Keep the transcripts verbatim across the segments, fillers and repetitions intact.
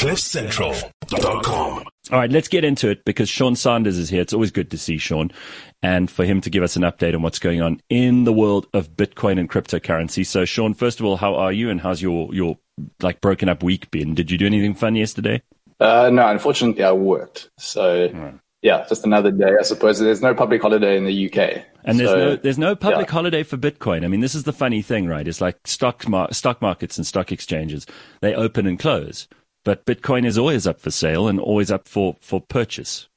cliff central dot com. All right, let's get into it because Sean Sanders is here. It's always good to see Sean and for him to give us an update on what's going on in the world of Bitcoin and cryptocurrency. So, Sean, first of all, how are you and how's your, your like broken up week been? Did you do anything fun yesterday? Uh, no, unfortunately, I worked. So, right. yeah, just another day, I suppose. There's no public holiday in the U K. And there's so, no there's no public yeah. holiday for Bitcoin. I mean, this is the funny thing, right? It's like stock mar- stock markets and stock exchanges, they open and close. But Bitcoin is always up for sale and always up for, for purchase.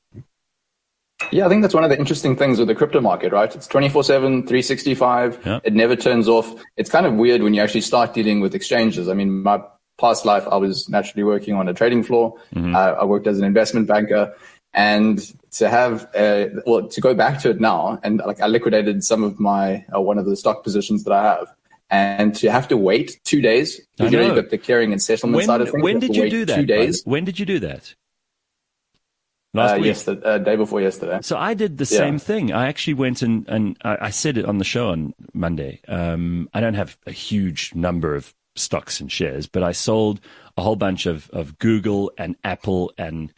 Yeah, I think that's one of the interesting things with the crypto market, right? It's twenty-four seven, three sixty-five. Yeah. It never turns off. It's kind of weird when you actually start dealing with exchanges. I mean, my past life, I was naturally working on a trading floor. Mm-hmm. Uh, I worked as an investment banker. And to have, a, well, to go back to it now, and like I liquidated some of my, uh, one of the stock positions that I have. And to have to wait two days, because you know, you've got the clearing and settlement when, side of things. When did you do that? Two days. When did you do that? Last uh, week? Yes, the uh, day before yesterday. So I did the yeah. same thing. I actually went and, and I, I said it on the show on Monday. Um, I don't have a huge number of stocks and shares, but I sold a whole bunch of, of Google and Apple and,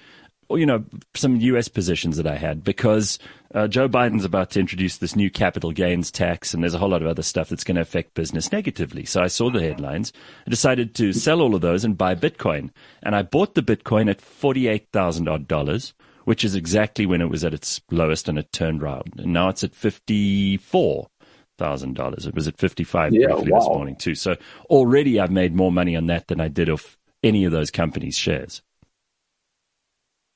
you know, some U S positions that I had because uh, Joe Biden's about to introduce this new capital gains tax, and there's a whole lot of other stuff that's going to affect business negatively. So I saw the headlines. I decided to sell all of those and buy Bitcoin. And I bought the Bitcoin at forty-eight thousand dollars, which is exactly when it was at its lowest, and it turned round. And now it's at fifty-four thousand dollars. It was at fifty-five yeah, briefly wow. this morning too. So already I've made more money on that than I did off any of those companies' shares.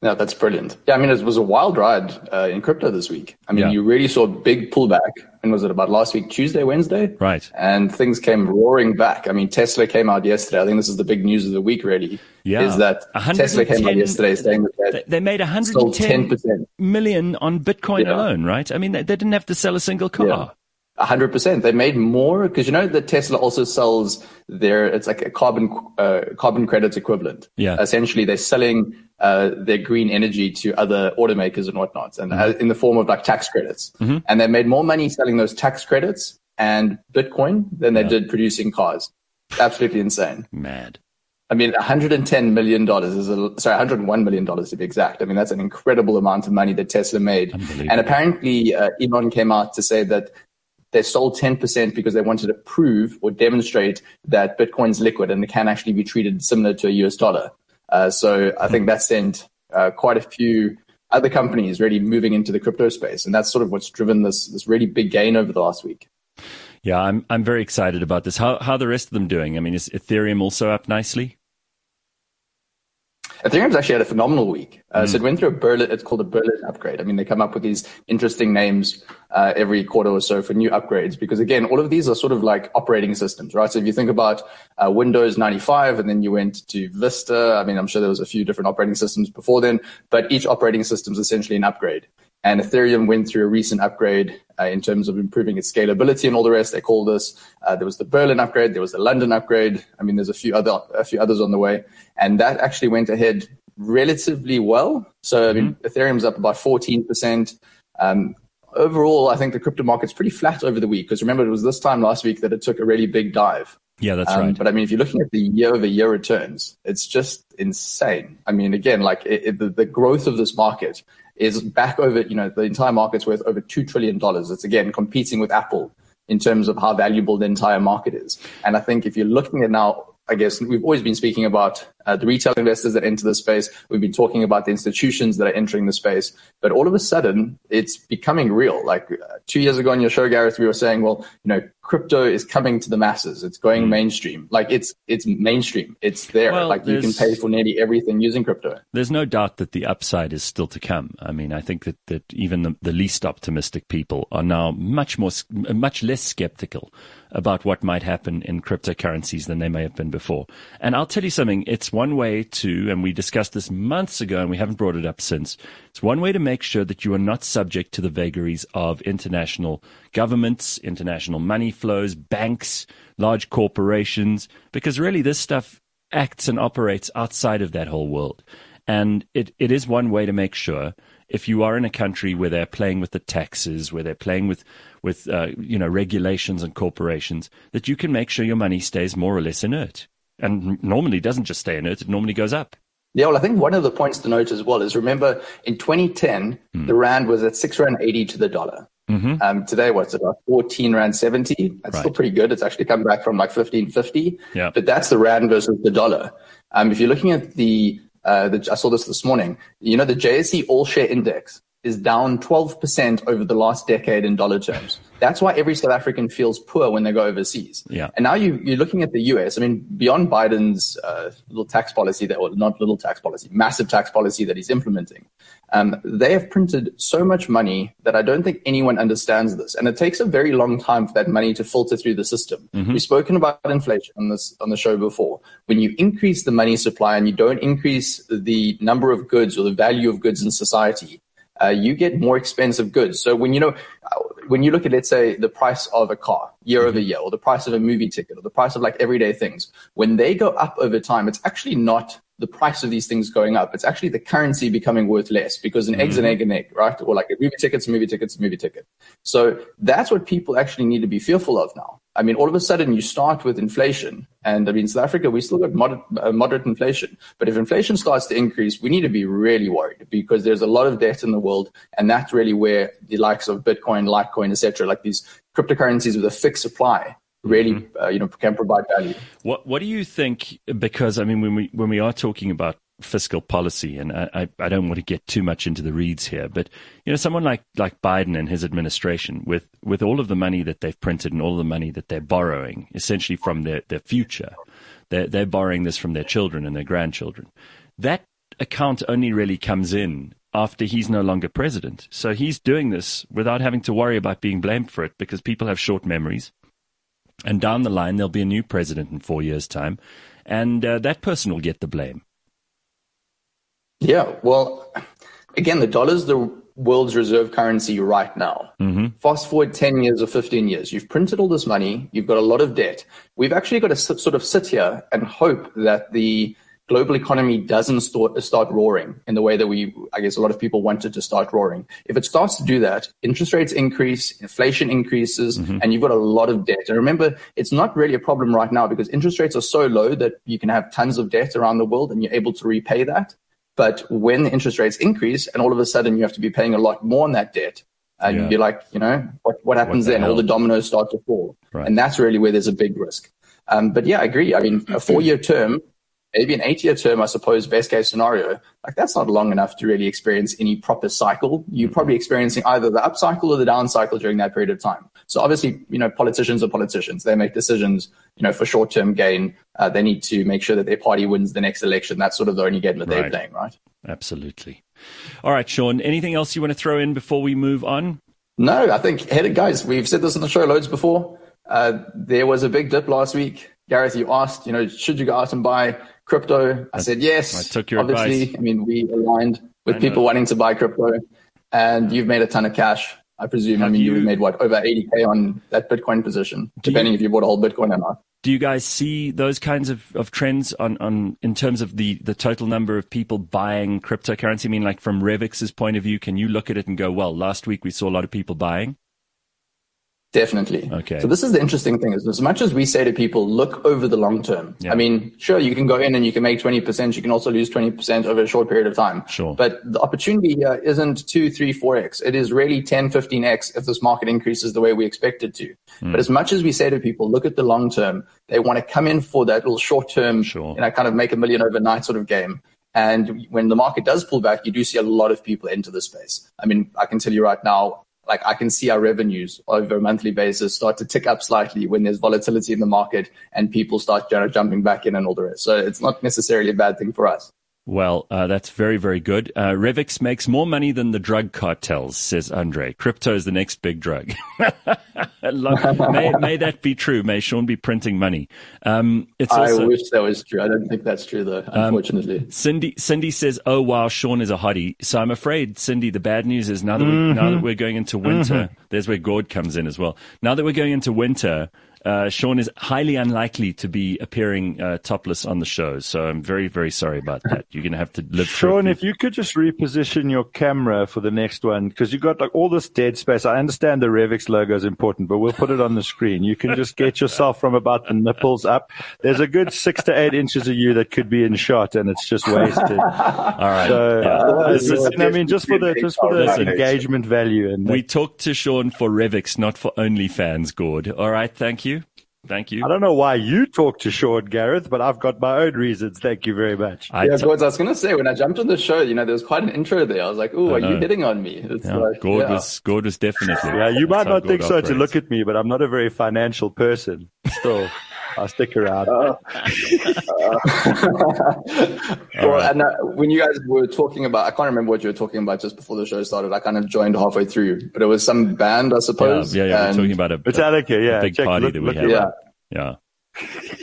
No, that's brilliant. Yeah, I mean, it was a wild ride uh, in crypto this week. I mean, yeah. you really saw a big pullback. When was it, about last week, Tuesday, Wednesday? Right. And things came roaring back. I mean, Tesla came out yesterday. I think this is the big news of the week, really, yeah. is that Tesla came out yesterday saying that they made one hundred ten million on Bitcoin yeah. alone, right? I mean, they, they didn't have to sell a single car. Yeah. one hundred percent. They made more because, you know, that Tesla also sells their, it's like a carbon uh, carbon credits equivalent. Yeah. Essentially, they're selling uh, their green energy to other automakers and whatnot, and mm-hmm. uh, in the form of like tax credits. Mm-hmm. And they made more money selling those tax credits and Bitcoin than they yeah. did producing cars. Absolutely insane. Mad. I mean, one hundred ten million dollars is a, sorry, one hundred one million dollars to be exact. I mean, that's an incredible amount of money that Tesla made. And apparently, uh, Elon came out to say that they sold ten percent because they wanted to prove or demonstrate that Bitcoin's liquid and it can actually be treated similar to a U S dollar. Uh, so I think that sent uh, quite a few other companies really moving into the crypto space. And that's sort of what's driven this this really big gain over the last week. Yeah, I'm I'm very excited about this. How, how are the rest of them doing? I mean, is Ethereum also up nicely? Ethereum's actually had a phenomenal week. Uh, mm. So it went through a Berlin, it's called a Berlin upgrade. I mean, they come up with these interesting names uh, every quarter or so for new upgrades because, again, all of these are sort of like operating systems, right? So if you think about uh, Windows ninety-five and then you went to Vista, I mean, I'm sure there was a few different operating systems before then, but each operating system is essentially an upgrade. And Ethereum went through a recent upgrade uh, in terms of improving its scalability and all the rest. They call this. Uh, there was the Berlin upgrade. There was the London upgrade. I mean, there's a few other a few others on the way, and that actually went ahead relatively well. So I mean, mm-hmm. Ethereum's up about fourteen percent. Um, overall, I think the crypto market's pretty flat over the week because remember it was this time last week that it took a really big dive. Yeah, that's um, right. But I mean, if you're looking at the year-over-year returns, it's just insane. I mean, again, like it, it, the, the growth of this market is back over, you know, the entire market's worth over two trillion dollars. It's, again, competing with Apple in terms of how valuable the entire market is. And I think if you're looking at now, I guess we've always been speaking about uh, the retail investors that enter the space. We've been talking about the institutions that are entering the space. But all of a sudden, it's becoming real. Like uh, two years ago on your show, Gareth, we were saying, well, you know, crypto is coming to the masses. It's going mm. mainstream. Like it's it's mainstream. It's there. Well, like you can pay for nearly everything using crypto. There's no doubt that the upside is still to come. I mean, I think that, that even the, the least optimistic people are now much more, much less skeptical about what might happen in cryptocurrencies than they may have been before. And I'll tell you something, it's one way to, and we discussed this months ago and we haven't brought it up since, it's one way to make sure that you are not subject to the vagaries of international governments, international money flows, banks, large corporations, because really this stuff acts and operates outside of that whole world. And it, it is one way to make sure if you are in a country where they're playing with the taxes, where they're playing with, with uh, you know, regulations and corporations, that you can make sure your money stays more or less inert. And normally doesn't just stay inert, it normally goes up. Yeah, well, I think one of the points to note as well is, remember, in twenty ten, mm. the Rand was at six Rand eighty to the dollar. Mm-hmm. Um, today, what's it, about fourteen Rand seventy? That's right. Still pretty good. It's actually come back from like fifteen fifty. Yeah. But that's the Rand versus the dollar. Um, if you're looking at the, uh, the, I saw this this morning, you know, the J S E All Share Index is down twelve percent over the last decade in dollar terms. That's why every South African feels poor when they go overseas. Yeah. And now you, you're looking at the U S. I mean, beyond Biden's uh, little tax policy, that, or not little tax policy, massive tax policy that he's implementing, um, they have printed so much money that I don't think anyone understands this. And it takes a very long time for that money to filter through the system. Mm-hmm. We've spoken about inflation on this on the show before. When you increase the money supply and you don't increase the number of goods or the value of goods in society, Uh, you get more expensive goods. So when you know, when you look at, let's say, the price of a car year mm-hmm. over year, or the price of a movie ticket, or the price of like everyday things, when they go up over time, it's actually not the price of these things going up. It's actually the currency becoming worth less, because an mm-hmm. egg's an egg and egg, right? Or like a movie ticket's a movie ticket's a movie ticket. So that's what people actually need to be fearful of now. I mean, all of a sudden you start with inflation. And I mean, South Africa, we still got moderate, uh, moderate inflation. But if inflation starts to increase, we need to be really worried, because there's a lot of debt in the world. And that's really where the likes of Bitcoin, Litecoin, et cetera, like these cryptocurrencies with a fixed supply, really mm-hmm. uh, you know, can provide value. What What do you think? Because I mean, when we when we are talking about fiscal policy, and I, I don't want to get too much into the reeds here, but you know, someone like like Biden and his administration, with with all of the money that they've printed and all the money that they're borrowing, essentially from their their future, they're they're borrowing this from their children and their grandchildren. That account only really comes in after he's no longer president. So he's doing this without having to worry about being blamed for it, because people have short memories. And down the line, there'll be a new president in four years' time, and uh, that person will get the blame. Yeah, well, again, the dollar's the world's reserve currency right now. Mm-hmm. Fast forward ten years or fifteen years, you've printed all this money, you've got a lot of debt. We've actually got to sort of sit here and hope that the global economy doesn't start, start roaring in the way that we, I guess, a lot of people wanted to start roaring. If it starts to do that, interest rates increase, inflation increases, mm-hmm. and you've got a lot of debt. And remember, it's not really a problem right now, because interest rates are so low that you can have tons of debt around the world and you're able to repay that. But when the interest rates increase and all of a sudden you have to be paying a lot more on that debt, and yeah. you'd be like, you know, what, what happens what the then? Hell? All the dominoes start to fall. Right. And that's really where there's a big risk. Um, but yeah, I agree. I mean, a four-year term, maybe an eight-year term, I suppose, best-case scenario, like that's not long enough to really experience any proper cycle. You're probably experiencing either the up cycle or the down cycle during that period of time. So obviously, you know, politicians are politicians. They make decisions, you know, for short-term gain. Uh, they need to make sure that their party wins the next election. That's sort of the only game that right. they're playing, right? Absolutely. All right, Sean, anything else you want to throw in before we move on? No, I think, hey, guys, we've said this on the show loads before. Uh, there was a big dip last week. Gareth, you asked, you know, should you go out and buy crypto? I, I said yes. I took your Obviously, advice. I mean, we aligned with people wanting to buy crypto, and you've made a ton of cash, I presume. Have I mean, you, you made what, over eighty K on that Bitcoin position, depending you, if you bought a whole Bitcoin or not. Do you guys see those kinds of, of trends on, on in terms of the, the total number of people buying cryptocurrency? I mean, like from Revix's point of view, can you look at it and go, well, last week we saw a lot of people buying? Definitely. Okay. So this is the interesting thing, is as much as we say to people, look over the long term. Yeah. I mean, sure, you can go in and you can make twenty percent. You can also lose twenty percent over a short period of time. Sure. But the opportunity here isn't two, three, four X. It is really ten, fifteen X if this market increases the way we expect it to. Mm. But as much as we say to people, look at the long term, they want to come in for that little short term, sure. you know, kind of make a million overnight sort of game. And when the market does pull back, you do see a lot of people enter the space. I mean, I can tell you right now, like I can see our revenues over a monthly basis start to tick up slightly when there's volatility in the market and people start, you know, jumping back in and all the rest. So it's not necessarily a bad thing for us. Well, uh, that's very, very good. Uh, Revix makes more money than the drug cartels, says Andre. Crypto is the next big drug. may, may that be true. May Sean be printing money. Um, it's I also, wish that was true. I don't think that's true, though, unfortunately. Um, Cindy Cindy says, oh, wow, Sean is a hottie. So I'm afraid, Cindy, the bad news is now that, we, mm-hmm. now that we're going into winter, mm-hmm. there's where Gord comes in as well. Now that we're going into winter, Uh, Sean is highly unlikely to be appearing uh, topless on the show, so I'm very, very sorry about that. You're going to have to live through it. Sean, if you could just reposition your camera for the next one, because you've got like all this dead space. I understand the Revix logo is important, but we'll put it on the screen. You can just get yourself from about the nipples up. There's a good six to eight inches of you that could be in shot, and it's just wasted. All right. So, yeah. uh, this is, I mean, just for the just for the Listen, engagement value. And we talked to Sean for Revix, not for OnlyFans, Gord. All right, thank you. Thank you. Thank you. I don't know why you talk to Sean, Gareth, but I've got my own reasons. Thank you very much. I yeah, t- Gord, I was going to say, when I jumped on the show, you know, there was quite an intro there. I was like, oh, are you hitting on me? It's yeah, like, Gord, yeah. was, Gord was definitely. Yeah, you might not think so to look at me, but I'm not a very financial person. Still, I stick around. Uh, uh, well, and uh, when you guys were talking about, I can't remember what you were talking about just before the show started. I kind of joined halfway through, but it was some band, I suppose. Yeah, yeah, yeah we're talking about a, it's a, Attica, yeah, a big Check, party look, that we look, had. Yeah. Yeah.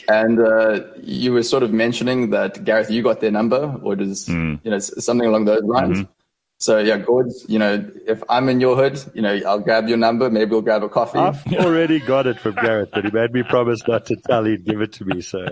And uh, you were sort of mentioning that, Gareth, you got their number, or does mm. you know something along those lines. Mm-hmm. So yeah, Gord, you know, if I'm in your hood, you know, I'll grab your number. Maybe we'll grab a coffee. I've already got it from Gareth, but he made me promise not to tell he'd give it to me. So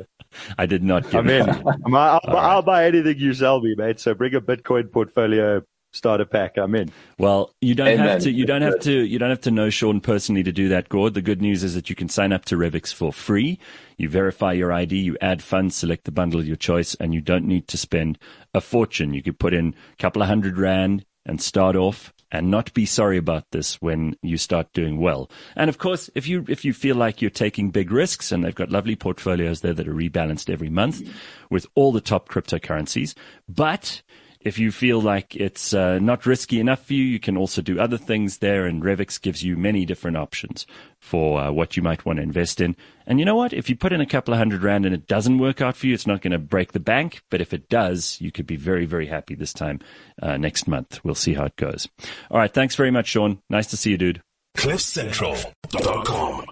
I did not give I'm it. In. I'm, I'll, I'll, right. I'll buy anything you sell me, mate. So bring a Bitcoin portfolio. Start a pack. I'm in. Well, you don't Amen. have to. You don't have to. You don't have to know Sean personally to do that, Gord. The good news is that you can sign up to Revix for free. You verify your I D. You add funds. Select the bundle of your choice, and you don't need to spend a fortune. You could put in a couple of hundred rand and start off, and not be sorry about this when you start doing well. And of course, if you if you feel like you're taking big risks, and they've got lovely portfolios there that are rebalanced every month with all the top cryptocurrencies, but if you feel like it's uh, not risky enough for you, you can also do other things there. And Revix gives you many different options for uh, what you might want to invest in. And you know what? If you put in a couple of hundred rand and it doesn't work out for you, it's not going to break the bank. But if it does, you could be very, very happy this time uh, next month. We'll see how it goes. All right. Thanks very much, Sean. Nice to see you, dude. cliff central dot com